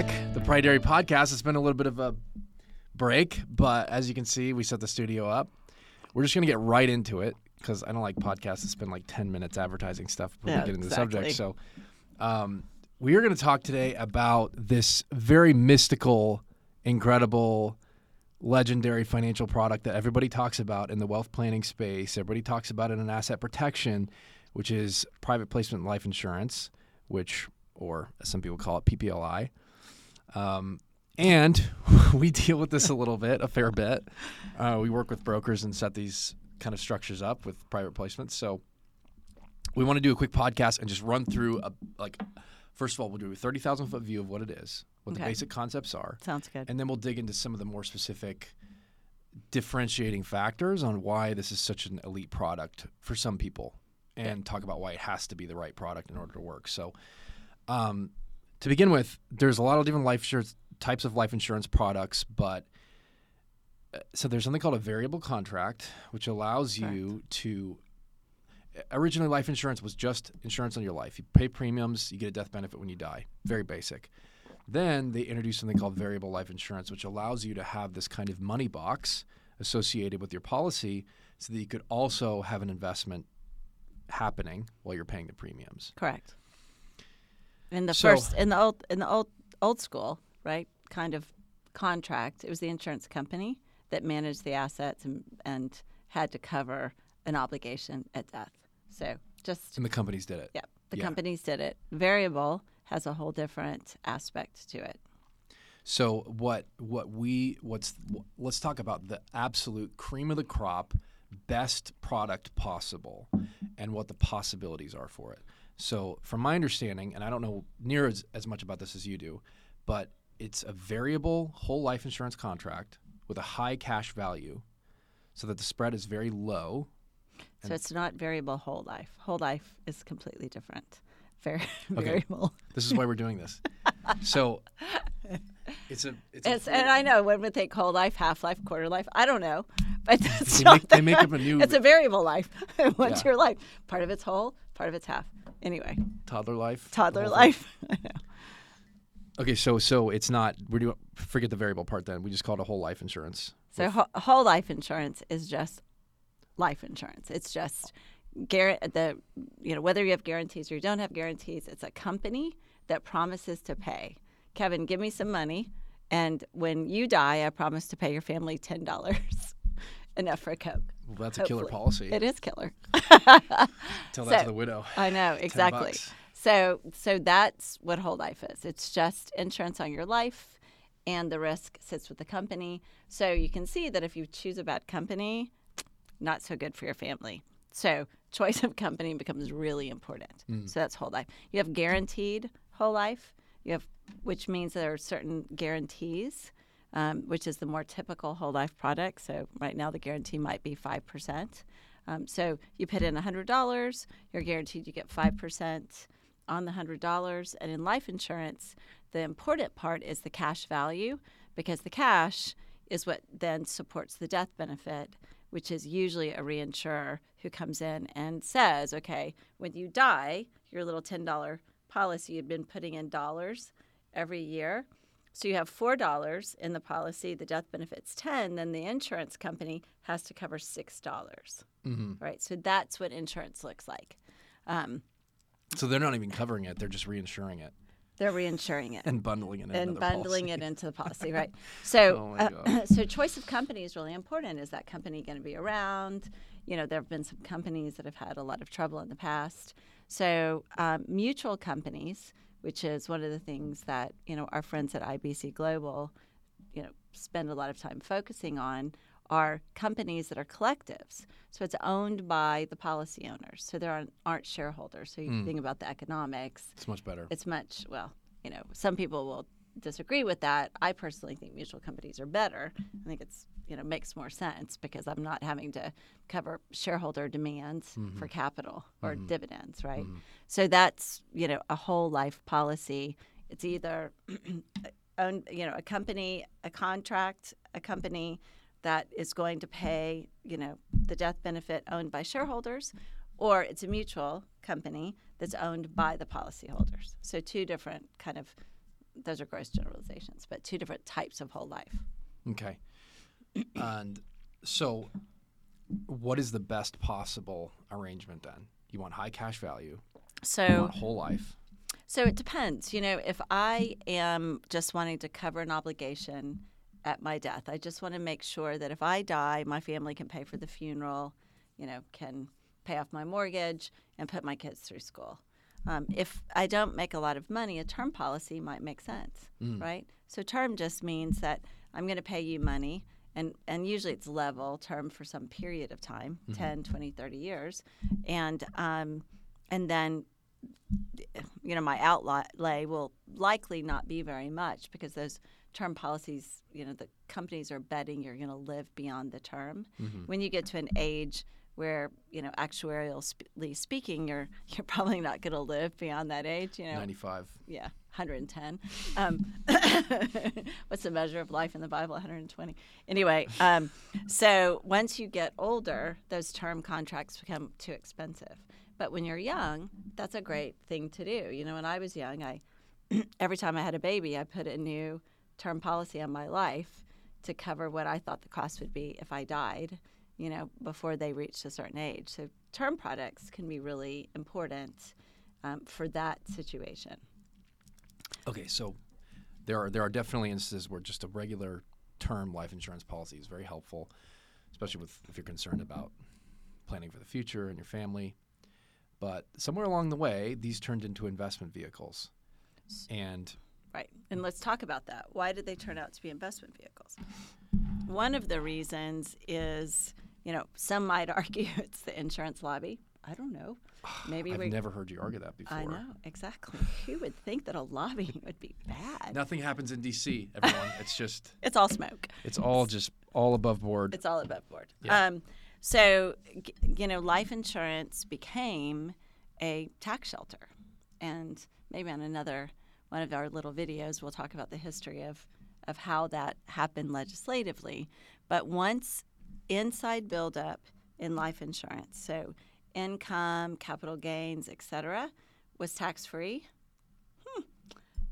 back. The Pride Dairy Podcast. It's been a little bit of a break, but as you can see, we set the studio up. We're just going to get right into it because I don't like podcasts that spend like 10 minutes advertising stuff before we get into the subject. So we are going to talk today about this very mystical, incredible, legendary financial product that everybody talks about in the wealth planning space. Everybody talks about it in asset protection, which is private placement life insurance, which, or as some people call it, PPLI. And we deal with this a fair bit. We work with brokers and set these kind of structures up with private placements. So we want to do a quick podcast and just run through, first of all, we'll do a 30,000 foot view of what it is, what the basic concepts are. Sounds good. And then we'll dig into some of the more specific differentiating factors on why this is such an elite product for some people, and talk about why it has to be the right product in order to work. So to begin with, there's a lot of different types of life insurance products, but so there's something called a variable contract, which allows you to – originally life insurance was just insurance on your life. You pay premiums, you get a death benefit when you die. Very basic. Then they introduced something called variable life insurance, which allows you to have this kind of money box associated with your policy so that you could also have an investment happening while you're paying the premiums. Correct. In the old school, right, kind of contract, it was the insurance company that managed the assets and had to cover an obligation at death. So just and the companies did it. Yeah, companies did it. Variable has a whole different aspect to it. So let's talk about the absolute cream of the crop, best product possible, and what the possibilities are for it. So from my understanding, and I don't know near as much about this as you do, but it's a variable whole life insurance contract with a high cash value so that the spread is very low. So it's not variable whole life. Whole life is completely different. Variable. This is why we're doing this. So and I know one would think whole life, half life, quarter life. I don't know. But that's they make up a new. It's a variable life. What's your life? Part of it's whole, part of it's half. Anyway. Toddler life. I know. Okay, so it's not. Forget the variable part. Then we just call it a whole life insurance. So whole life insurance is just life insurance. It's just whether you have guarantees or you don't have guarantees. It's a company that promises to pay. Kevin, give me some money, and when you die, I promise to pay your family $10. Enough for a Coke. Well, that's hopefully. A killer policy. It is killer. Tell that to the widow. I know, exactly. So that's what whole life is. It's just insurance on your life, and the risk sits with the company. So you can see that if you choose a bad company, not so good for your family. So choice of company becomes really important. Mm. So that's whole life. You have guaranteed whole life, which means there are certain guarantees. Which is the more typical whole life product. So right now the guarantee might be 5%. So you put in $100, you're guaranteed you get 5% on the $100. And in life insurance, the important part is the cash value, because the cash is what then supports the death benefit, which is usually a reinsurer who comes in and says, okay, when you die, your little $10 policy, you've been putting in dollars every year. So you have $4 in the policy, the death benefit's $10, then the insurance company has to cover $6, right? So that's what insurance looks like. So they're not even covering it. They're just reinsuring it. They're reinsuring it. And bundling it into the policy. Right. So so choice of company is really important. Is that company going to be around? You know, there have been some companies that have had a lot of trouble in the past. So mutual companies, which is one of the things that, you know, our friends at IBC Global, you know, spend a lot of time focusing on, are companies that are collectives. So it's owned by the policy owners. So there aren't shareholders. So you think about the economics. It's much better. Some people will disagree with that. I personally think mutual companies are better. I think it's, you know, makes more sense because I'm not having to cover shareholder demands for capital or dividends, right? Mm-hmm. So that's, you know, a whole life policy. It's either owned, you know, a company, a contract, a company that is going to pay, you know, the death benefit owned by shareholders, or it's a mutual company that's owned by the policyholders. So two different kind of those are gross generalizations, but two different types of whole life. Okay. And so what is the best possible arrangement then? You want high cash value. So you want whole life. So it depends. You know, if I am just wanting to cover an obligation at my death, I just want to make sure that if I die, my family can pay for the funeral, you know, can pay off my mortgage and put my kids through school. If I don't make a lot of money, a term policy might make sense, right? So term just means that I'm going to pay you money, and usually it's level term for some period of time, 10, 20, 30 years. And then, you know, my outlay will likely not be very much because those term policies, you know, the companies are betting you're going to live beyond the term. When you get to an age where, you know, actuarially speaking, you're probably not going to live beyond that age, you know. 95. Yeah, 110. What's the measure of life in the Bible? 120. Anyway, so once you get older, those term contracts become too expensive. But when you're young, that's a great thing to do. You know, when I was young, every time I had a baby, I put a new term policy on my life to cover what I thought the cost would be if I died, you know, before they reached a certain age. So term products can be really important for that situation. Okay, so there are definitely instances where just a regular term life insurance policy is very helpful, especially if you're concerned about planning for the future and your family. But somewhere along the way, these turned into investment vehicles. Right, and let's talk about that. Why did they turn out to be investment vehicles? One of the reasons is, you know, some might argue it's the insurance lobby. I don't know. Maybe I've never heard you argue that before. I know, exactly. Who would think that a lobby would be bad? Nothing happens in D.C., everyone. It's just... It's all smoke. It's all just all above board. It's all above board. Yeah. So, you know, life insurance became a tax shelter. And maybe on another one of our little videos, we'll talk about the history of how that happened legislatively. But once inside buildup in life insurance, so income, capital gains, et cetera, was tax-free,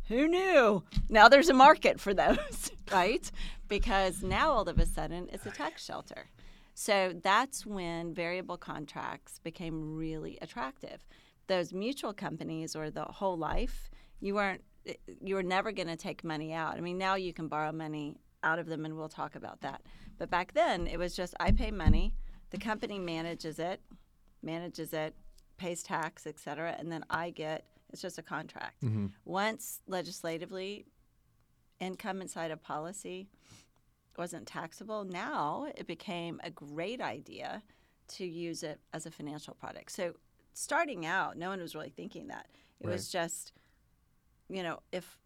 who knew? Now there's a market for those, right? Because now all of a sudden it's a tax shelter. So that's when variable contracts became really attractive. Those mutual companies or the whole life, you were never going to take money out. I mean, now you can borrow money out of them, and we'll talk about that. But back then, it was just I pay money, the company manages it, pays tax, et cetera, and then it's just a contract. Mm-hmm. Once legislatively, income inside a policy wasn't taxable, now it became a great idea to use it as a financial product. So starting out, no one was really thinking that. It was just, you know, if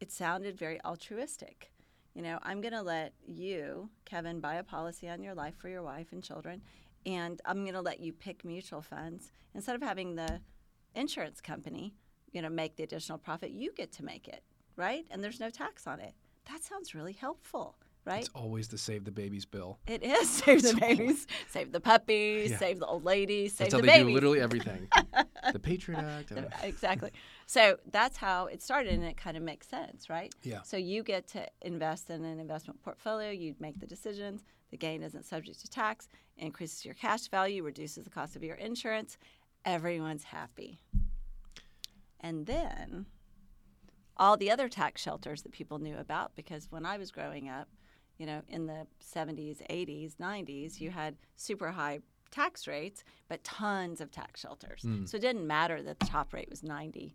it sounded very altruistic. You know, I'm going to let you, Kevin, buy a policy on your life for your wife and children, and I'm going to let you pick mutual funds. Instead of having the insurance company, you know, make the additional profit, you get to make it, right? And there's no tax on it. That sounds really helpful, right? It's always the save the babies bill. It is save the babies, save the puppies, save the old ladies, save the babies. That's how they do literally everything. The Patriot Act. Exactly. So that's how it started, and it kind of makes sense, right? Yeah. So you get to invest in an investment portfolio. You make the decisions. The gain isn't subject to tax. It increases your cash value, reduces the cost of your insurance. Everyone's happy. And then all the other tax shelters that people knew about, because when I was growing up, you know, in the 70s, 80s, 90s, you had super high tax rates, but tons of tax shelters. So it didn't matter that the top rate was 90%,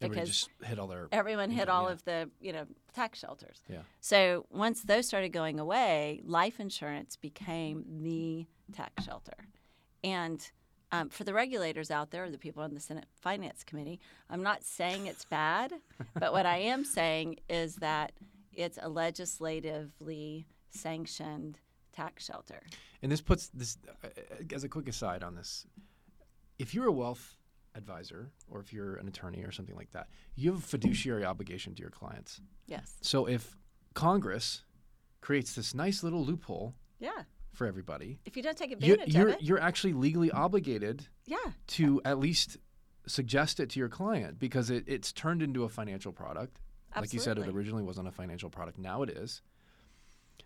because just hit all their, everyone hit all of the, you know, tax shelters. Yeah. So once those started going away, life insurance became the tax shelter. And for the regulators out there, the people on the Senate Finance Committee, I'm not saying it's bad, but what I am saying is that it's a legislatively sanctioned tax shelter. And this puts this as a quick aside on this. If you're a wealth advisor or if you're an attorney or something like that, you have a fiduciary obligation to your clients. Yes. So if Congress creates this nice little loophole for everybody, if you don't take advantage of it, you're actually legally obligated to at least suggest it to your client, because it's turned into a financial product Absolutely. Like you said, it originally wasn't a financial product. Now it is.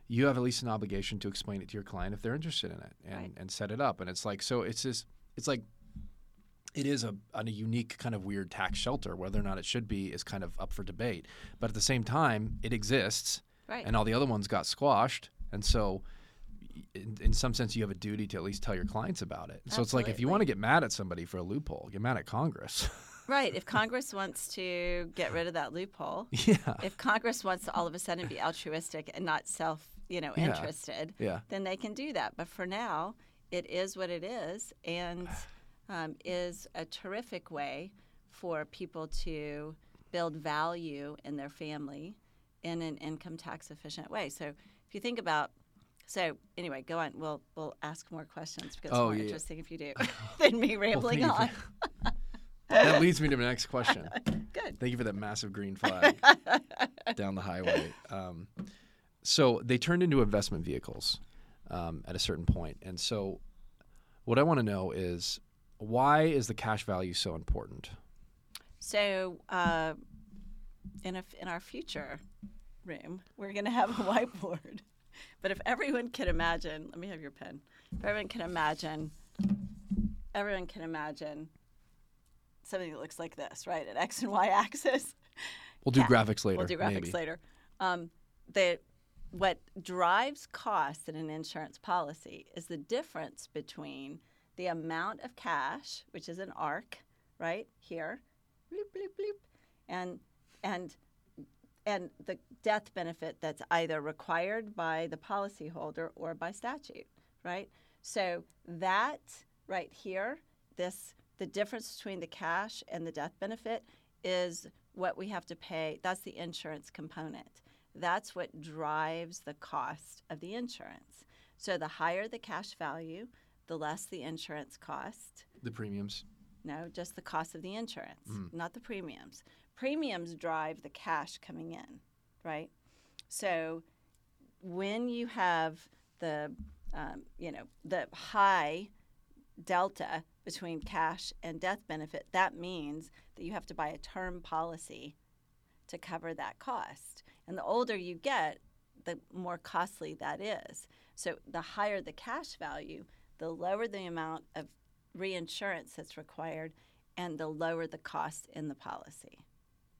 You have at least an obligation to explain it to your client if they're interested in it and set it up. And it's like, so it's just, it's like, it is a unique kind of weird tax shelter. Whether or not it should be is kind of up for debate. But at the same time, it exists, and all the other ones got squashed. And so in some sense, you have a duty to at least tell your clients about it. So it's like, if you want to get mad at somebody for a loophole, get mad at Congress. Right. If Congress wants to get rid of that loophole, if Congress wants to all of a sudden be altruistic and not self, interested, then they can do that. But for now, it is what it is. And... is a terrific way for people to build value in their family in an income tax efficient way. So if you think about, so anyway, go on. We'll ask more questions because it's more interesting if you do than me rambling on. That leads me to my next question. Good. Thank you for that massive green flag down the highway. So they turned into investment vehicles at a certain point. And so what I want to know is, why is the cash value so important? So in our future room, we're going to have a whiteboard. But if everyone can imagine, let me have your pen. If everyone can imagine something that looks like this, right? An X and Y axis. We'll do graphics later. What drives costs in an insurance policy is the difference between the amount of cash, which is an arc, right here, bloop, bloop, bloop, and the death benefit that's either required by the policyholder or by statute, right? So that right here, the difference between the cash and the death benefit is what we have to pay. That's the insurance component. That's what drives the cost of the insurance. So the higher the cash value, the less the insurance cost. The premiums? No, just the cost of the insurance, not the premiums. Premiums drive the cash coming in, right? So when you have the high delta between cash and death benefit, that means that you have to buy a term policy to cover that cost. And the older you get, the more costly that is. So the higher the cash value, the lower the amount of reinsurance that's required, and the lower the cost in the policy.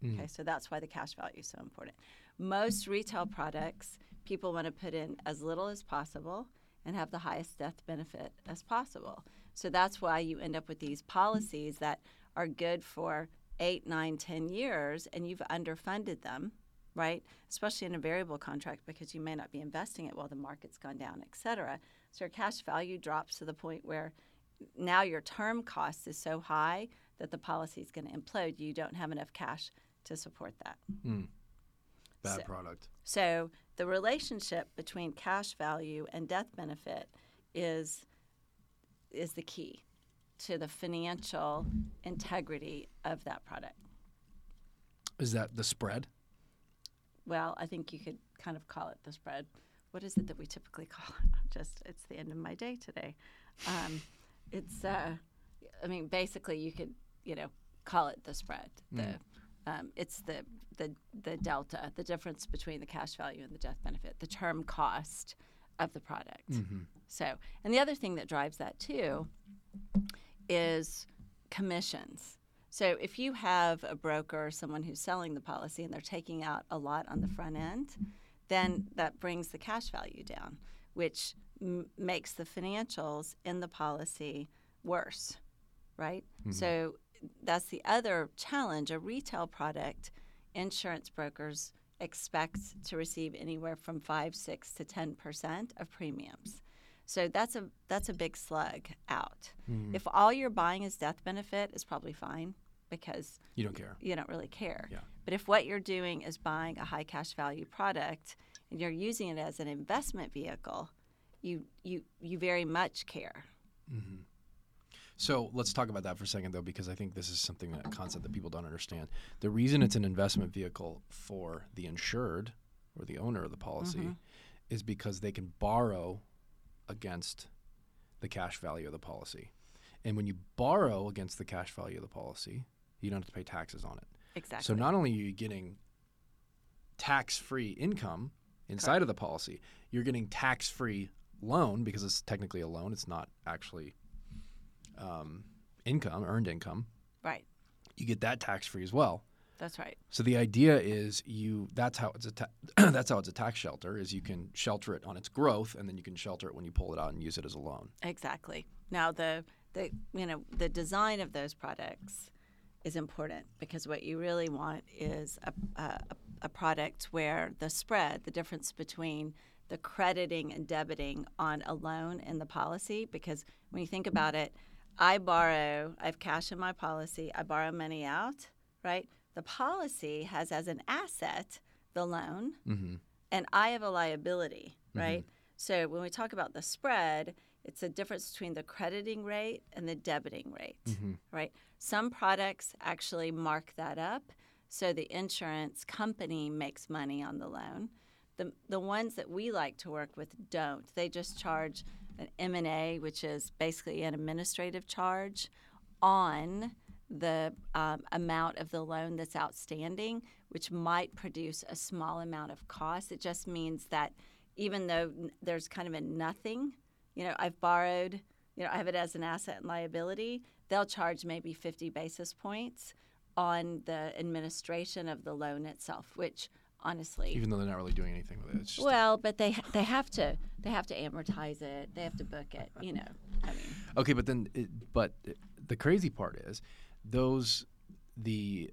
Okay, so that's why the cash value is so important. Most retail products, people want to put in as little as possible and have the highest death benefit as possible. So that's why you end up with these policies that are good for 8, 9, 10 years, and you've underfunded them, right? Especially in a variable contract, because you may not be investing it while the market's gone down, et cetera. So your cash value drops to the point where now your term cost is so high that the policy is going to implode. You don't have enough cash to support that. Bad product. So the relationship between cash value and death benefit is the key to the financial integrity of that product. Is that the spread? Well, I think you could kind of call it the spread. What is it that we typically call it? It's the end of my day today. Basically you could, call it the spread. It's the delta, the difference between the cash value and the death benefit, the term cost of the product. So, and the other thing that drives that too is commissions. So if you have a broker or someone who's selling the policy and they're taking out a lot on the front end, then that brings the cash value down, which makes the financials in the policy worse, right? So that's the other challenge. A retail product, insurance brokers expect to receive anywhere from 5, 6 to 10% of premiums. So that's a big slug out. If all you're buying is death benefit, it's probably fine because you don't care. You don't really care. Yeah. But if what you're doing is buying a high cash value product and you're using it as an investment vehicle, you very much care. So let's talk about that for a second, though, because I think this is a concept that people don't understand. The reason it's an investment vehicle for the insured or the owner of the policy is because they can borrow against the cash value of the policy. And when you borrow against the cash value of the policy, you don't have to pay taxes on it. Exactly. So not only are you getting tax-free income inside of the policy. You're getting tax-free loan because it's technically a loan. It's not actually earned income. Right. You get that tax-free as well. That's right. So the idea is that's how it's a tax shelter, is you can shelter it on its growth, and then you can shelter it when you pull it out and use it as a loan. Exactly. Now the design of those products is important, because what you really want is a product where the spread, the difference between the crediting and debiting on a loan and the policy, because when you think about it, I have cash in my policy, I borrow money out, right? The policy has as an asset the loan, mm-hmm. and I have a liability, right? Mm-hmm. So when we talk about the spread, it's a difference between the crediting rate and the debiting rate, mm-hmm. right? Some products actually mark that up, so the insurance company makes money on the loan. The ones that we like to work with don't. They just charge an M&A, which is basically an administrative charge, on the amount of the loan that's outstanding, which might produce a small amount of cost. It just means that even though there's kind of a nothing, I've borrowed, I have it as an asset and liability, they'll charge maybe 50 basis points on the administration of the loan itself, which honestly, even though they're not really doing anything with it, it's just but they have to amortize it, they have to book it, Okay, but the crazy part is the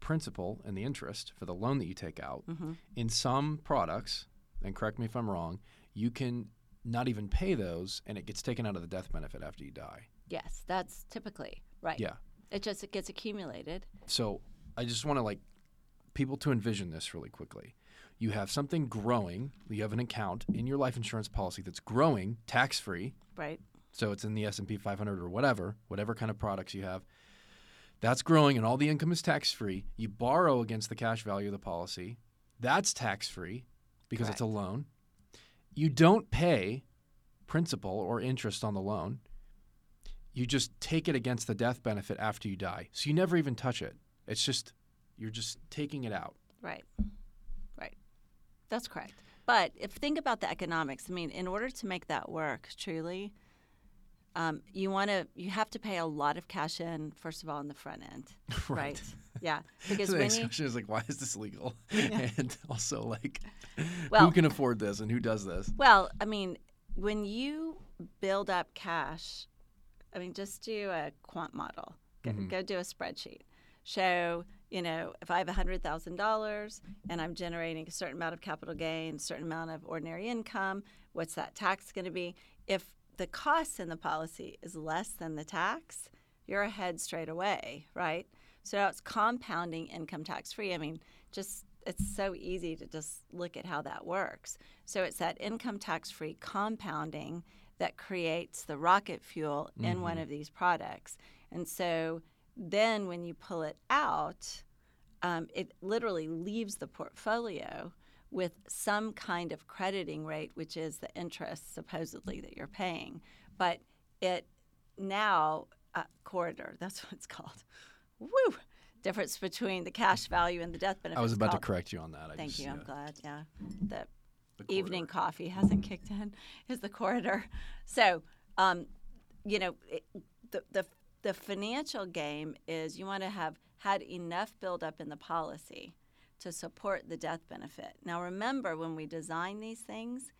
principal and the interest for the loan that you take out, mm-hmm. in some products, and correct me if I'm wrong, you can not even pay those, and it gets taken out of the death benefit after you die. Yes, that's typically right. Yeah. It gets accumulated. So I just want to people to envision this really quickly. You have something growing. You have an account in your life insurance policy that's growing tax-free. Right. So it's in the S&P 500 or whatever kind of products you have. That's growing, and all the income is tax-free. You borrow against the cash value of the policy. That's tax-free because it's a loan. You don't pay principal or interest on the loan. You just take it against the death benefit after you die. So you never even touch it. It's just you're just taking it out. Right. That's correct. But think about the economics. I mean, in order to make that work truly, you have to pay a lot of cash in, first of all, in the front end. Right. Yeah. Because so the next question is why is this legal? Yeah. And also who can afford this and who does this? Well, I mean, when you build up cash, just do a quant model. Go do a spreadsheet. Show, if I have $100,000 and I'm generating a certain amount of capital gain, a certain amount of ordinary income, what's that tax going to be? If the cost in the policy is less than the tax, you're ahead straight away, right? So now it's compounding income tax-free. It's so easy to just look at how that works. So it's that income tax-free compounding that creates the rocket fuel in one of these products. And so then when you pull it out, it literally leaves the portfolio with some kind of crediting rate, which is the interest supposedly that you're paying. But it now, corridor, that's what it's called. Woo! Difference between the cash value and the death benefit. I was about to correct you on that. Thank you. I'm glad. Yeah. The evening coffee hasn't kicked in, is the corridor. So, the financial game is you want to have had enough buildup in the policy to support the death benefit. Now, remember, when we design these things,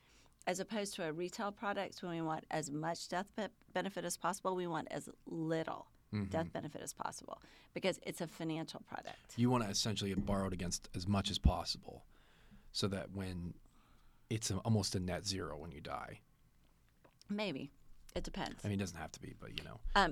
as opposed to a retail product, when we want as much death benefit as possible, we want as little death benefit as possible, because it's a financial product. You want to essentially have borrowed against as much as possible so that when it's almost a net zero when you die. Maybe. It depends. It doesn't have to be, but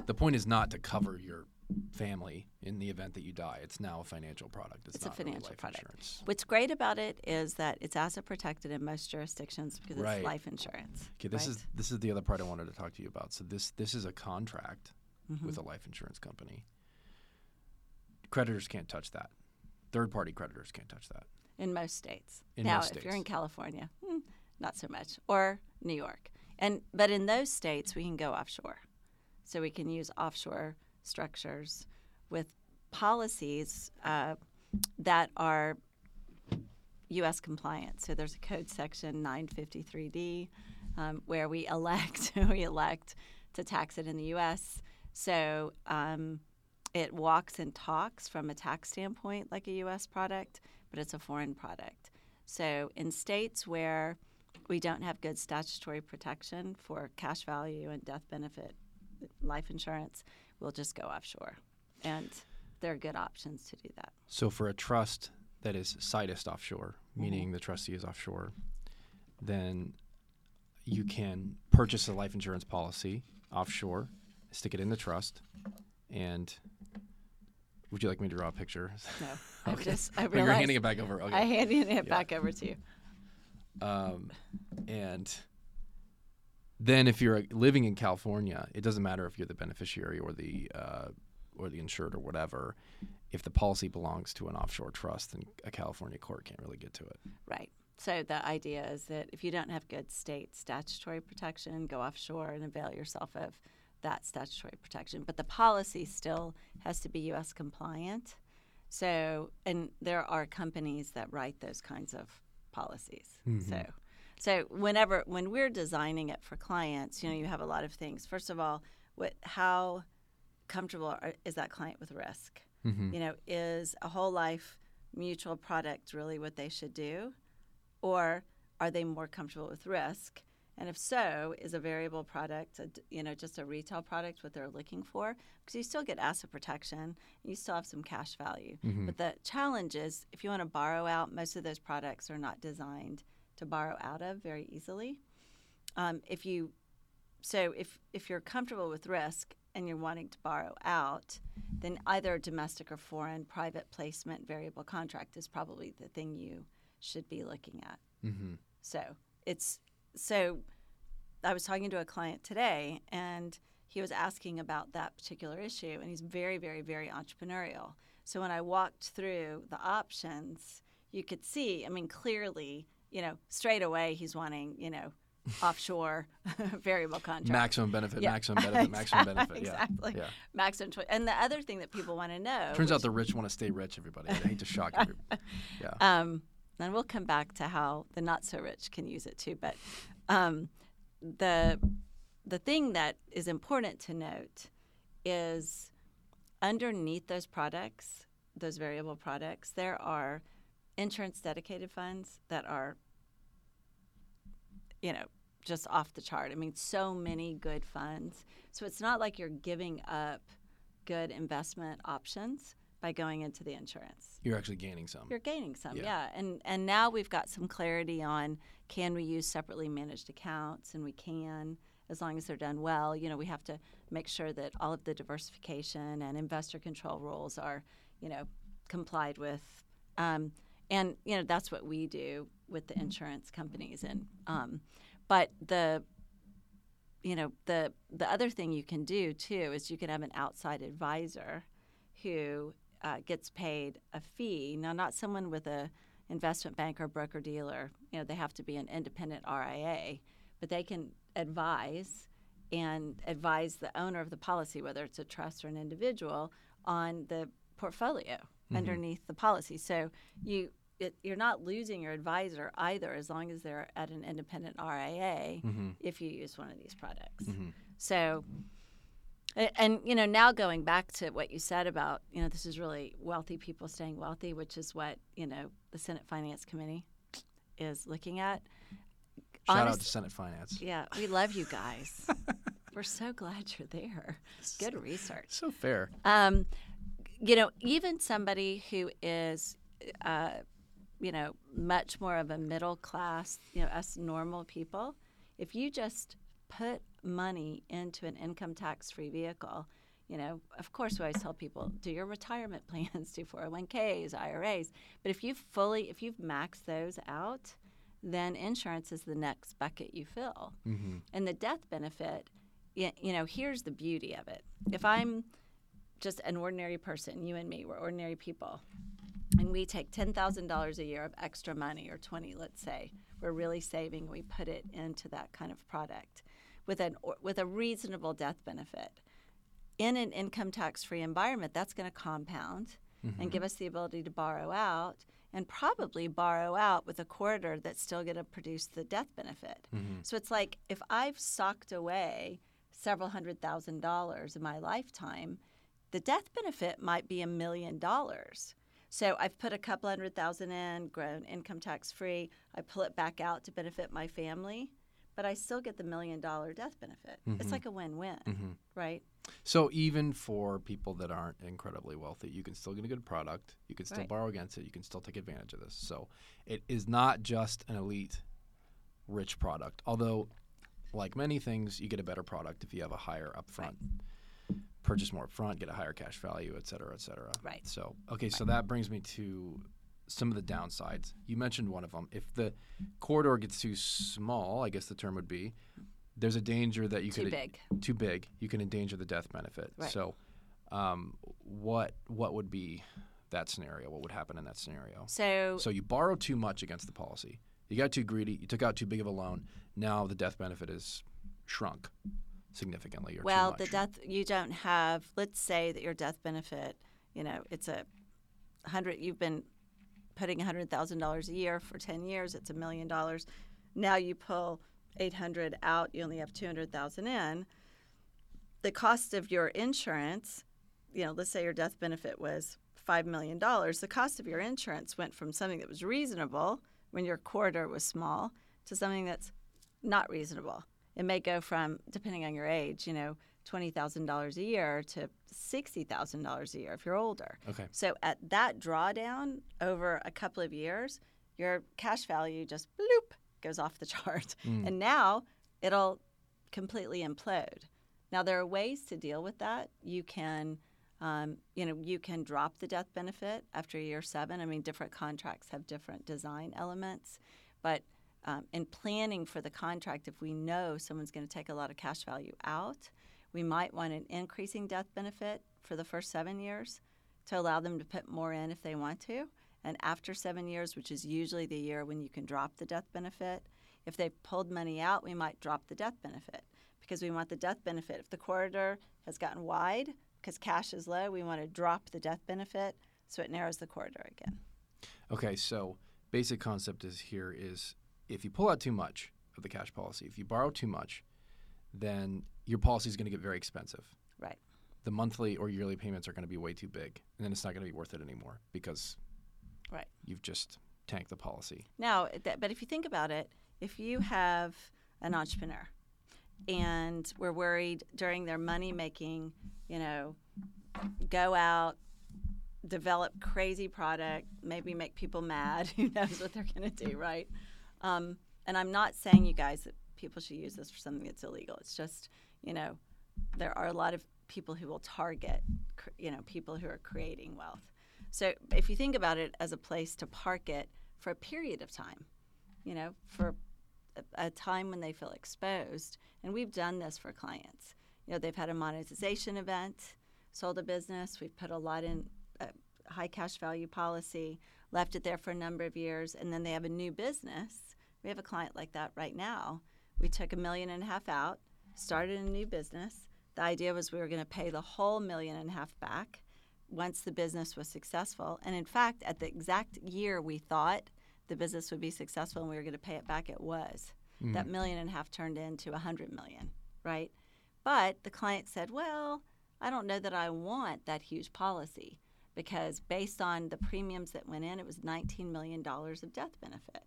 the point is not to cover your family in the event that you die. It's now a financial product. It's not a financial product. Insurance. What's great about it is that it's asset protected in most jurisdictions because it's life insurance. Okay, this is the other part I wanted to talk to you about. So this is a contract with a life insurance company. Creditors can't touch that. Third party creditors can't touch that. In most states. If you're in California, not so much, or New York. But in those states, we can go offshore. So we can use offshore structures with policies that are U.S. compliance. So there's a code section 953D where we elect to tax it in the U.S. So it walks and talks from a tax standpoint like a U.S. product, but it's a foreign product. So in states where we don't have good statutory protection for cash value and death benefit life insurance, we'll just go offshore. And there are good options to do that. So for a trust that is CITES offshore, meaning the trustee is offshore, then you can purchase a life insurance policy offshore, stick it in the trust, and would you like me to draw a picture? No. Okay. I realized you're handing it back over. Okay. I handed it back over to you. And then if you're living in California, it doesn't matter if you're the beneficiary or the insured or whatever. If the policy belongs to an offshore trust, then a California court can't really get to it. Right. So the idea is that if you don't have good state statutory protection, go offshore and avail yourself of that statutory protection. But the policy still has to be U.S. compliant. So, and there are companies that write those kinds of policies. Mm-hmm. So when we're designing it for clients, you have a lot of things. First of all, how comfortable is that client with risk? Mm-hmm. Is a whole life mutual product really what they should do? Or are they more comfortable with risk? And if so, is a variable product, just a retail product, what they're looking for? Because you still get asset protection, and you still have some cash value. Mm-hmm. But the challenge is, if you want to borrow out, most of those products are not designed to borrow out of very easily. If you're comfortable with risk and you're wanting to borrow out, then either domestic or foreign private placement variable contract is probably the thing you should be looking at. Mm-hmm. So I was talking to a client today, and he was asking about that particular issue, and he's very, very, very entrepreneurial. So when I walked through the options, you could see, clearly, straight away he's wanting, offshore variable contract. Maximum benefit. Exactly. Yeah. Maximum choice. And the other thing that people want to know. Turns out the rich want to stay rich, everybody. I hate to shock everybody. Yeah. Then we'll come back to how the not-so-rich can use it too. But the thing that is important to note is underneath those products, those variable products, there are insurance-dedicated funds that are, just off the chart. So many good funds. So it's not like you're giving up good investment options by going into the insurance. You're actually gaining some. You're gaining some, yeah. And now we've got some clarity on, can we use separately managed accounts? And we can, as long as they're done well. We have to make sure that all of the diversification and investor control rules are, complied with. And that's what we do with the insurance companies. And but the other thing you can do too is you can have an outside advisor who gets paid a fee. Now, not someone with a investment bank or broker-dealer. They have to be an independent RIA, but they can advise the owner of the policy, whether it's a trust or an individual, on the portfolio mm-hmm. underneath the policy. So you're not losing your advisor either, as long as they're at an independent RIA mm-hmm. if you use one of these products. Mm-hmm. So... And, now going back to what you said about, this is really wealthy people staying wealthy, which is what, the Senate Finance Committee is looking at. Shout out to Senate Finance. Yeah, we love you guys. We're so glad you're there. Good research. So fair. Even somebody who is, much more of a middle class, us normal people, if you just put money into an income tax-free vehicle, of course we always tell people, do your retirement plans, do 401ks, IRAs. But if you've maxed those out, then insurance is the next bucket you fill. Mm-hmm. And the death benefit, here's the beauty of it. If I'm just an ordinary person, you and me, we're ordinary people, and we take $10,000 a year of extra money, or 20, let's say, we're really saving, we put it into that kind of product with a reasonable death benefit. In an income tax-free environment, that's going to compound. mm-hmm. and give us the ability to borrow out, and probably borrow out with a corridor that's still going to produce the death benefit. Mm-hmm. So it's like if I've socked away several $100,000 in my lifetime, the death benefit might be $1 million. So I've put a couple $100,000 in, grown income tax free. I pull it back out to benefit my family, but I still get the $1 million death benefit. Mm-hmm. It's like a win-win, mm-hmm. right? So even for people that aren't incredibly wealthy, you can still get a good product. You can still right. borrow against it. You can still take advantage of this. So it is not just an elite rich product, although like many things, you get a better product if you have a higher upfront. Right. Purchase more upfront, get a higher cash value, et cetera, et cetera. Right. So, okay, so that brings me to some of the downsides. You mentioned one of them. If the corridor gets too small, I guess the term would be, there's a danger that you could— Too big. You can endanger the death benefit. Right. So what would be that scenario? What would happen in that scenario? So you borrow too much against the policy. You got too greedy. You took out too big of a loan. Now the death benefit is shrunk significantly, or well, too much. The death— you don't have— let's say that your death benefit, you know, it's $100,000. You've been putting $100,000 a year for 10 years. It's $1 million. Now you pull 800 out. You only have 200,000 in. The cost of your insurance, you know, let's say your death benefit was $5 million. The cost of your insurance went from something that was reasonable when your corridor was small to something that's not reasonable. It may go from, depending on your age, you know, $20,000 a year to $60,000 a year if you're older. Okay. So at that drawdown over a couple of years, your cash value just bloop goes off the chart. Mm. And now it'll completely implode. Now there are ways to deal with that. You can, you can drop the death benefit after year 7. I mean, different contracts have different design elements, but in planning for the contract, if we know someone's going to take a lot of cash value out, we might want an increasing death benefit for the first 7 years to allow them to put more in if they want to. And after 7 years, which is usually the year when you can drop the death benefit, if they've pulled money out, we might drop the death benefit because we want the death benefit. If the corridor has gotten wide because cash is low, we want to drop the death benefit so it narrows the corridor again. Okay, so basic concept is here is, if you pull out too much of the cash policy, if you borrow too much, then your policy is going to get very expensive. Right. The monthly or yearly payments are going to be way too big, and then it's not going to be worth it anymore because right. you've just tanked the policy. Now, but if you think about it, if you have an entrepreneur and we're worried during their money-making, you know, go out, develop crazy product, maybe make people mad, who knows what they're going to do, right? And I'm not saying, you guys, that people should use this for something that's illegal. It's just, you know, there are a lot of people who will target, you know, people who are creating wealth. So if you think about it as a place to park it for a period of time, you know, for a time when they feel exposed, and we've done this for clients. You know, they've had a monetization event, sold a business, we've put a lot in high cash value policy, left it there for a number of years, and then they have a new business. We have a client like that right now. We took $1.5 million out, started a new business. The idea was we were going to pay the whole $1.5 million back once the business was successful. And in fact, at the exact year we thought the business would be successful and we were going to pay it back, it was. Mm-hmm. That $1.5 million turned into $100 million, right? But the client said, well, I don't know that I want that huge policy, because based on the premiums that went in, it was $19 million of death benefit.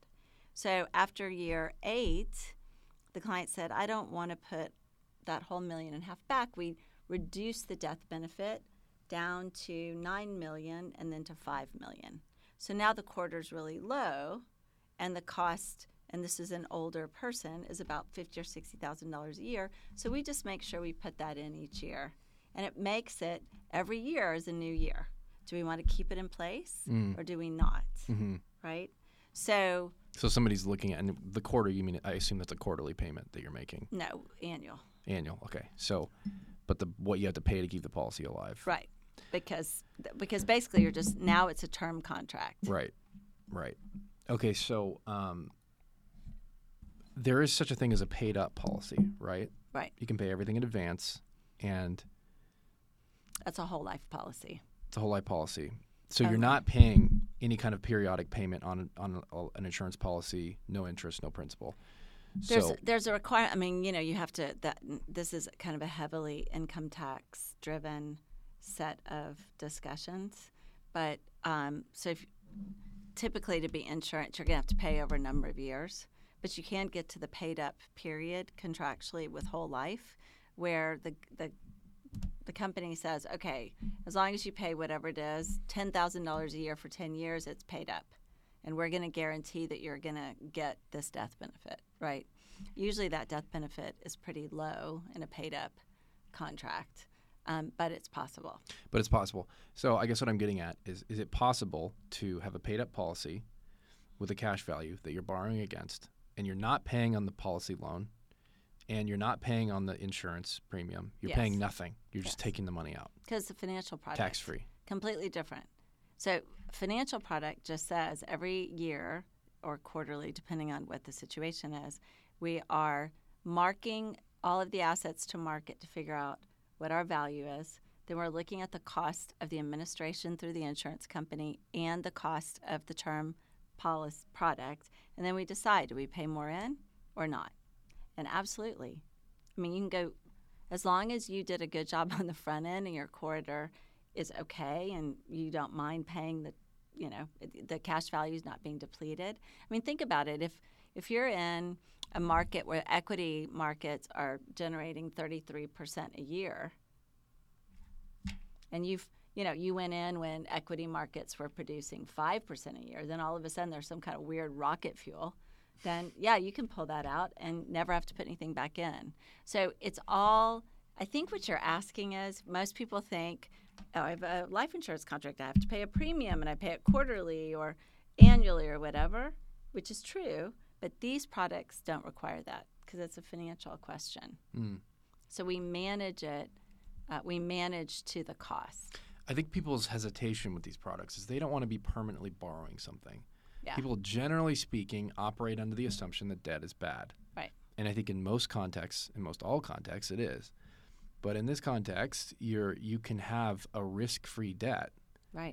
So after year 8, the client said, I don't want to put that whole $1.5 million back. We reduced the death benefit down to $9 million and then to $5 million. So now the quarter's really low, and the cost, and this is an older person, is about $50,000 or $60,000 a year. So we just make sure we put that in each year. And it makes it every year is a new year. Do we want to keep it in place or do we not? Mm-hmm. Right? So somebody's looking at, and the quarter, you mean, I assume that's a quarterly payment that you're making? No, annual. Annual, okay. So, but what you have to pay to keep the policy alive. Right. Because basically you're just, now it's a term contract. Right. Okay, so there is such a thing as a paid up policy, right? Right. You can pay everything in advance, and that's a whole life policy. So you're not paying any kind of periodic payment on an insurance policy, no interest, no principal. There's a requirement. I mean, you know, you have to. This is kind of a heavily income tax driven set of discussions, but so if typically to be insurance, you're going to have to pay over a number of years, but you can get to the paid up period contractually with whole life, where the company says, okay, as long as you pay whatever it is, $10,000 a year for 10 years, it's paid up. And we're going to guarantee that you're going to get this death benefit, right? Usually that death benefit is pretty low in a paid up contract, but it's possible. But it's possible. So I guess what I'm getting at is it possible to have a paid up policy with a cash value that you're borrowing against, and you're not paying on the policy loan, and you're not paying on the insurance premium. You're paying nothing. You're just taking the money out. Because the financial product. Tax-free. Completely different. So financial product just says every year or quarterly, depending on what the situation is, we are marking all of the assets to market to figure out what our value is. Then we're looking at the cost of the administration through the insurance company and the cost of the term policy product. And then we decide, do we pay more in or not? And absolutely. I mean, you can go as long as you did a good job on the front end and your corridor is okay and you don't mind paying the, you know, the cash value is not being depleted. I mean, think about it. If you're in a market where equity markets are generating 33% a year and you went in when equity markets were producing 5% a year, then all of a sudden there's some kind of weird rocket fuel. Then, yeah, you can pull that out and never have to put anything back in. So it's all – I think what you're asking is most people think, oh, I have a life insurance contract. I have to pay a premium, and I pay it quarterly or annually or whatever, which is true. But these products don't require that because it's a financial question. Mm. So we manage it. We manage to the cost. I think people's hesitation with these products is they don't want to be permanently borrowing something. Yeah. People, generally speaking, operate under the assumption that debt is bad. Right. And I think in most contexts, in most all contexts, it is. But in this context, you can have a risk-free debt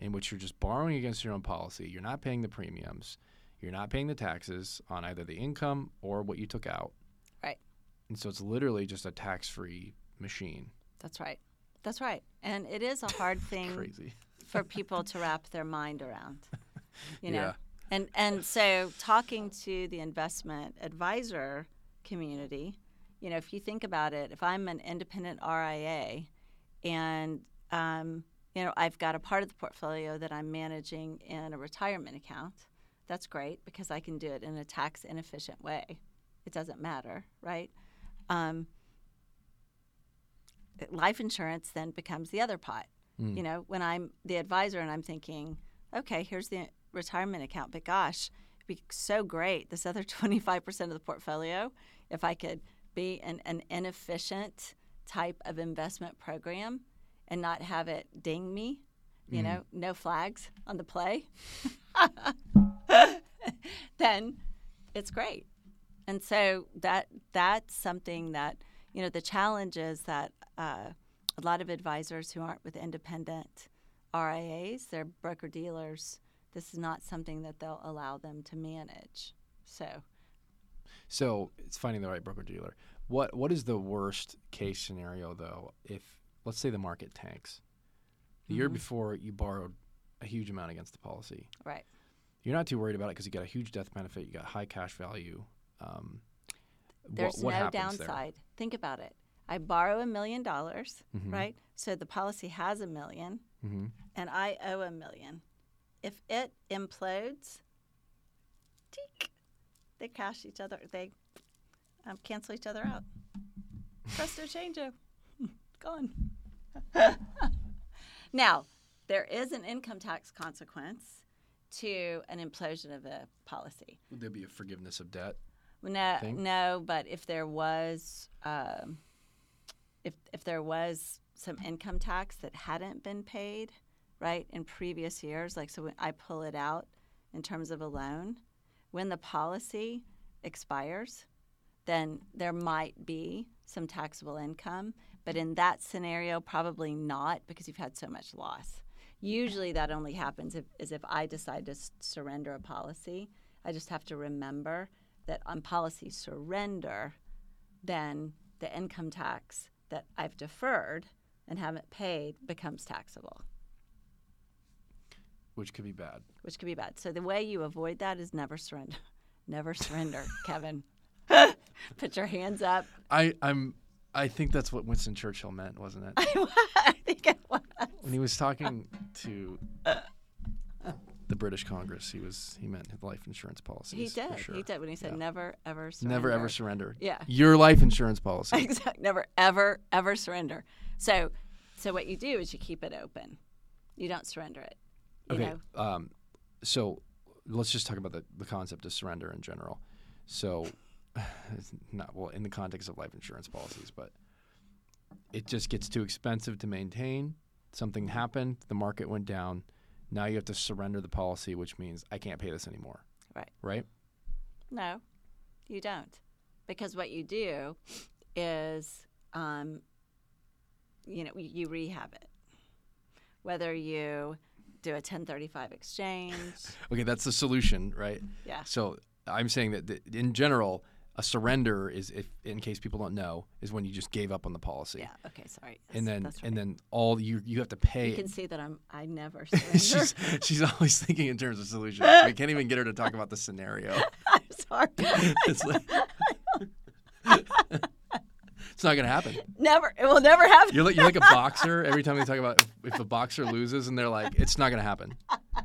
in which you're just borrowing against your own policy. You're not paying the premiums. You're not paying the taxes on either the income or what you took out. Right. And so it's literally just a tax-free machine. That's right. That's right. And it is a hard thing for people to wrap their mind around, you know. Yeah. And so talking to the investment advisor community, you know, if you think about it, if I'm an independent RIA and, you know, I've got a part of the portfolio that I'm managing in a retirement account, that's great because I can do it in a tax inefficient way. It doesn't matter, right? Life insurance then becomes the other pot. Mm. You know, when I'm the advisor and I'm thinking, okay, here's the retirement account, but gosh, it'd be so great, this other 25% of the portfolio, if I could be an inefficient type of investment program and not have it ding me, you know, no flags on the play, then it's great. And so that's something that, you know, the challenge is that a lot of advisors who aren't with independent RIAs, they're broker-dealers. This is not something that they'll allow them to manage. So it's finding the right broker-dealer. What is the worst case scenario, though, if, let's say, the market tanks? The year before, you borrowed a huge amount against the policy. Right. You're not too worried about it because you got a huge death benefit. You got high cash value. There's no downside. There? Think about it. I borrow $1 million, right? So the policy has $1 million, and I owe $1 million. If it implodes, they cash each other. They cancel each other out. Presto changeo, gone. Now, there is an income tax consequence to an implosion of a policy. Would there be a forgiveness of debt? No. But if there was, if there was some income tax that hadn't been paid, right, in previous years, like so when I pull it out in terms of a loan, when the policy expires, then there might be some taxable income. But in that scenario, probably not because you've had so much loss. Usually that only happens if I decide to surrender a policy. I just have to remember that on policy surrender, then the income tax that I've deferred and haven't paid becomes taxable. Which could be bad. Which could be bad. So the way you avoid that is never surrender. Never surrender, Kevin. Put your hands up. I think that's what Winston Churchill meant, wasn't it? I think it was. When he was talking to the British Congress, he meant life insurance policies. He did. Sure. He did when he said never, ever surrender. Never, ever surrender. Yeah. Your life insurance policy. Exactly. Never, ever, ever surrender. So what you do is you keep it open. You don't surrender it. You know? So let's just talk about the concept of surrender in general. So it's not well in the context of life insurance policies, but it just gets too expensive to maintain. Something happened. The market went down. Now you have to surrender the policy, which means I can't pay this anymore. Right. Right? No, you don't. Because what you do is, you rehab it. Whether you do a 1035 exchange. Okay, that's the solution, right? Yeah. So I'm saying that in general, a surrender is, if in case people don't know, is when you just gave up on the policy. Yeah. Okay. Sorry. Yes, and then all you have to pay. You can see that I never surrender. she's always thinking in terms of solutions. We can't even get her to talk about the scenario. I'm sorry. It's like, it's not gonna happen. Never. It will never happen. You're like a boxer. Every time they talk about if a boxer loses, and they're like, it's not gonna happen.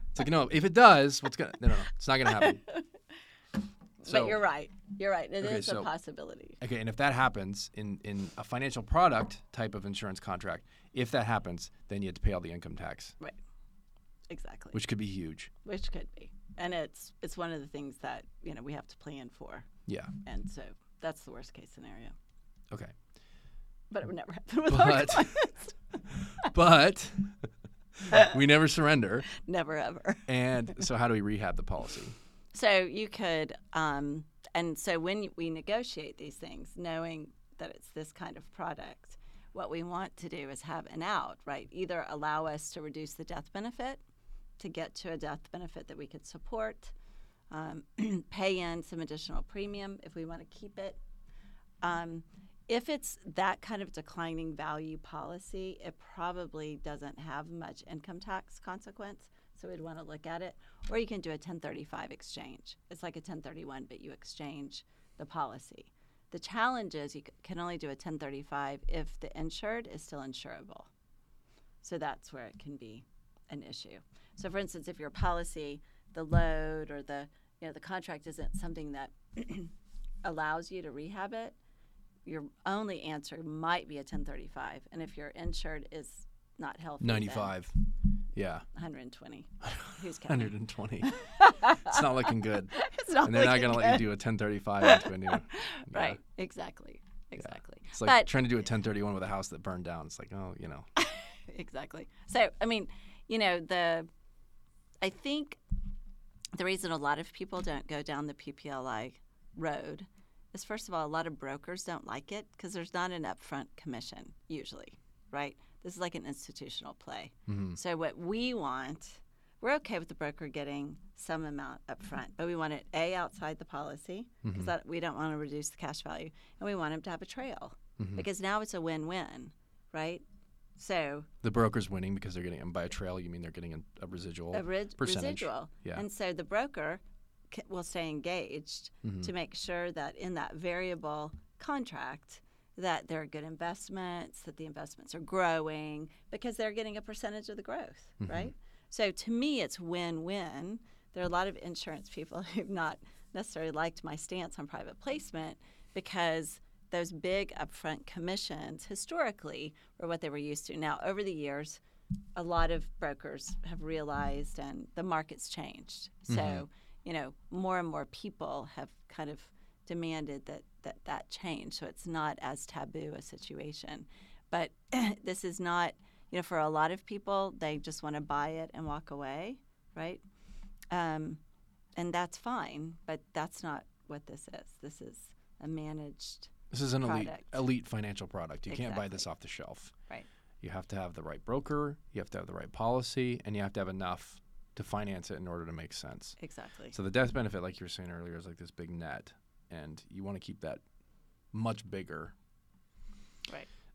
It's like, no. If it does, no. It's not gonna happen. So, but you're right. You're right. It is a possibility. Okay, and if that happens in a financial product type of insurance contract, if that happens, then you have to pay all the income tax. Right. Exactly. Which could be huge. Which could be. And it's one of the things that, we have to plan for. Yeah. And so that's the worst case scenario. Okay. But it would never happen with our clients. But we never surrender. Never ever. And so how do we rehab the policy? So you could, and so when we negotiate these things, knowing that it's this kind of product, what we want to do is have an out, right? Either allow us to reduce the death benefit, to get to a death benefit that we could support, pay in some additional premium if we want to keep it. If it's that kind of declining value policy, it probably doesn't have much income tax consequence. So we'd want to look at it. Or you can do a 1035 exchange. It's like a 1031, but you exchange the policy. The challenge is you can only do a 1035 if the insured is still insurable. So that's where it can be an issue. So for instance, if your policy, the load or the contract isn't something that allows you to rehab it, your only answer might be a 1035. And if your insured is not healthy, 95. Yeah. 120. Who's counting? 120. It's not looking good. And they're not going to let you do a 1035 into a new. Yeah. Right. Exactly. Yeah. It's like trying to do a 1031 with a house that burned down. It's like, oh. Exactly. So, I think the reason a lot of people don't go down the PPLI road is, first of all, a lot of brokers don't like it because there's not an upfront commission usually, right? This is like an institutional play. Mm-hmm. So what we want, we're okay with the broker getting some amount up front, but we want it, A, outside the policy, because mm-hmm. we don't want to reduce the cash value, and we want them to have a trail, mm-hmm. because now it's a win-win, right? So the broker's winning because they're getting, and by a trail you mean they're getting a residual percentage. Residual. Yeah. And so the broker will stay engaged mm-hmm. to make sure that in that variable contract that there are good investments, that the investments are growing, because they're getting a percentage of the growth, mm-hmm. right? So to me, it's win-win. There are a lot of insurance people who've not necessarily liked my stance on private placement because those big upfront commissions historically were what they were used to. Now, over the years, a lot of brokers have realized and the market's changed. So, mm-hmm. More and more people have kind of demanded that change, so it's not as taboo a situation. But this is not, for a lot of people, they just want to buy it and walk away, right? And that's fine, but that's not what this is. This is a managed product. This is an elite financial product. You can't buy this off the shelf. Right. You have to have the right broker, you have to have the right policy, and you have to have enough to finance it in order to make sense. Exactly. So the death benefit, like you were saying earlier, is like this big net, and you want to keep that much bigger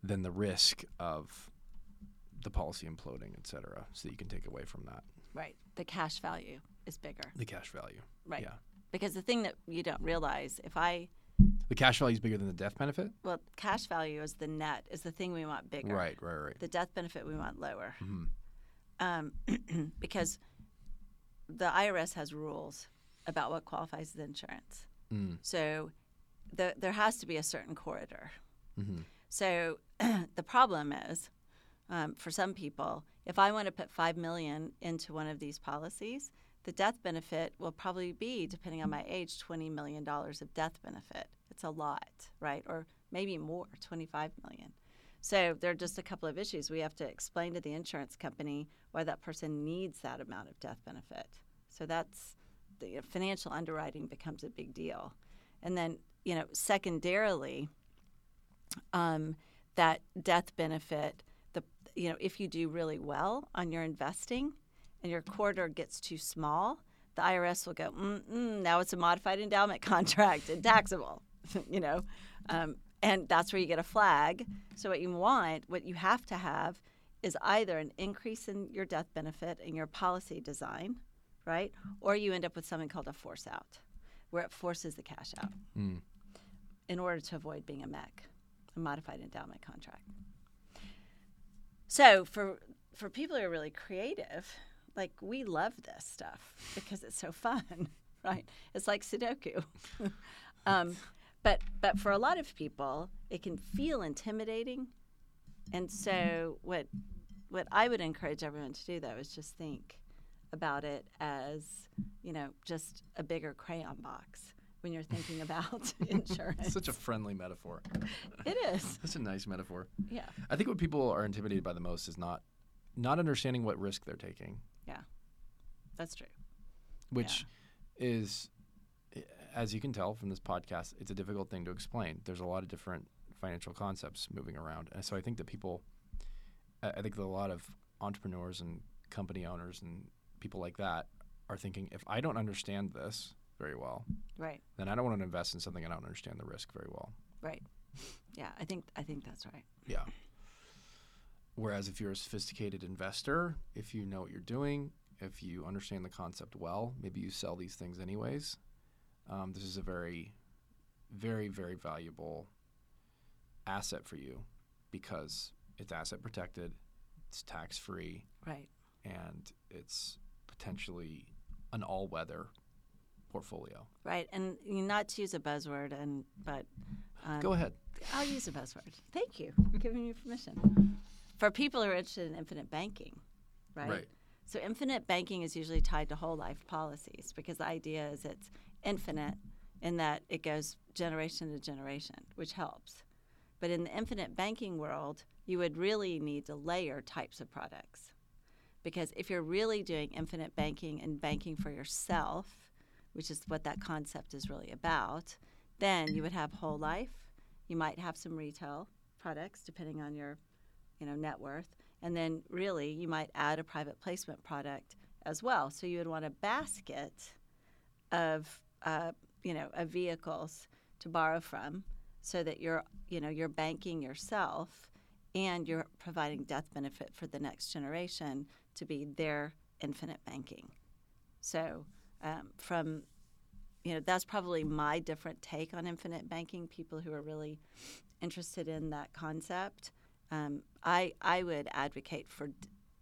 than the risk of the policy imploding, et cetera, so that you can take away from that. Right. The cash value is bigger. The cash value. Right. Yeah. Because the thing that you don't realize, the cash value is bigger than the death benefit? Well, cash value is the net, is the thing we want bigger. Right. The death benefit we want lower. Mm-hmm. Because the IRS has rules about what qualifies as insurance. Mm. So there has to be a certain corridor. Mm-hmm. So the problem is, for some people, if I want to put $5 million into one of these policies, the death benefit will probably be, depending on my age, $20 million of death benefit. It's a lot, right? Or maybe more, $25 million. So there are just a couple of issues. We have to explain to the insurance company why that person needs that amount of death benefit. So that's the financial underwriting becomes a big deal. And then, secondarily, that death benefit, if you do really well on your investing and your corridor gets too small, the IRS will go, now it's a modified endowment contract and taxable, and that's where you get a flag. So what you have to have is either an increase in your death benefit and your policy design, right? Or you end up with something called a force out, where it forces the cash out in order to avoid being a MEC, a modified endowment contract. So for people who are really creative, like we love this stuff because it's so fun, right? It's like Sudoku. But for a lot of people, it can feel intimidating. And so what I would encourage everyone to do, though, is just think about it as, just a bigger crayon box when you're thinking about insurance. Such a friendly metaphor. It is. That's a nice metaphor. Yeah. I think what people are intimidated by the most is not understanding what risk they're taking. Yeah, that's true. Which is... as you can tell from this podcast, it's a difficult thing to explain. There's a lot of different financial concepts moving around. And so I think that a lot of entrepreneurs and company owners and people like that are thinking, if I don't understand this very well, right, then I don't want to invest in something I don't understand the risk very well. Right. Yeah, I think that's right. Yeah. Whereas if you're a sophisticated investor, if you know what you're doing, if you understand the concept well, maybe you sell these things anyways. This is a very, very, very valuable asset for you because it's asset protected, it's tax-free, right, and it's potentially an all-weather portfolio. Right, and not to use a buzzword, but go ahead. I'll use a buzzword. Thank you for giving me permission. For people who are interested in infinite banking, right? So infinite banking is usually tied to whole life policies because the idea is it's infinite in that it goes generation to generation, which helps. But in the infinite banking world, you would really need to layer types of products because if you're really doing infinite banking and banking for yourself, which is what that concept is really about, then you would have whole life. You might have some retail products depending on your net worth. And then really you might add a private placement product as well. So you would want a basket of vehicles to borrow from so that you're banking yourself and you're providing death benefit for the next generation to be their infinite banking. So that's probably my different take on infinite banking, people who are really interested in that concept. I would advocate for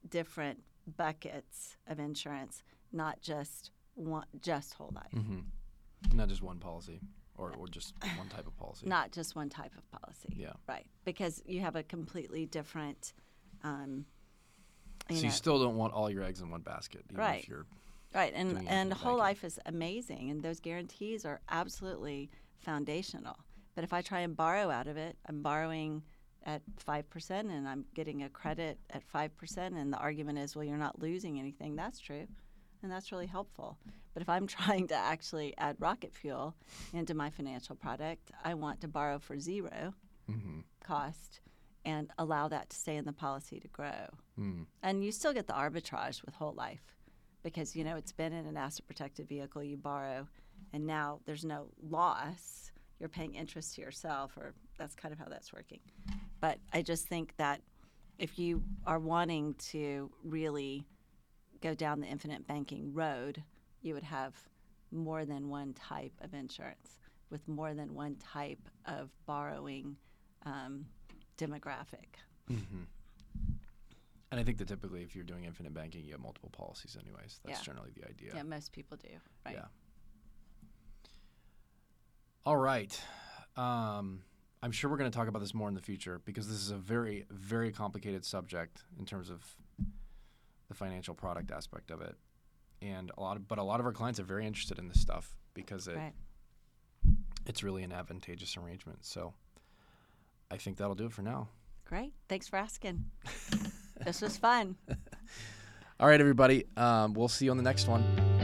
different buckets of insurance, not just whole life. Mm-hmm. Not just one policy or just one type of policy. Not just one type of policy. Yeah. Right. Because you have a completely different you still don't want all your eggs in one basket. Right. If you're right. And whole life is amazing and those guarantees are absolutely foundational. But if I try and borrow out of it, I'm borrowing at 5% and I'm getting a credit at 5% and the argument is, well, you're not losing anything. That's true. And that's really helpful. But if I'm trying to actually add rocket fuel into my financial product, I want to borrow for zero cost and allow that to stay in the policy to grow. Mm. And you still get the arbitrage with whole life because, you know, it's been in an asset-protected vehicle you borrow, and now there's no loss. You're paying interest to yourself, or that's kind of how that's working. But I just think that if you are wanting to really go down the infinite banking road, you would have more than one type of insurance with more than one type of borrowing demographic. Mm-hmm. And I think that typically if you're doing infinite banking, you have multiple policies anyways. That's generally the idea. Yeah, most people do, right? Yeah. All right. I'm sure we're going to talk about this more in the future because this is a very, very complicated subject in terms of the financial product aspect of it. And a lot of our clients are very interested in this stuff because it's really an advantageous arrangement. So I think that'll do it for now. Great. Thanks for asking. This was fun. All right, everybody. We'll see you on the next one.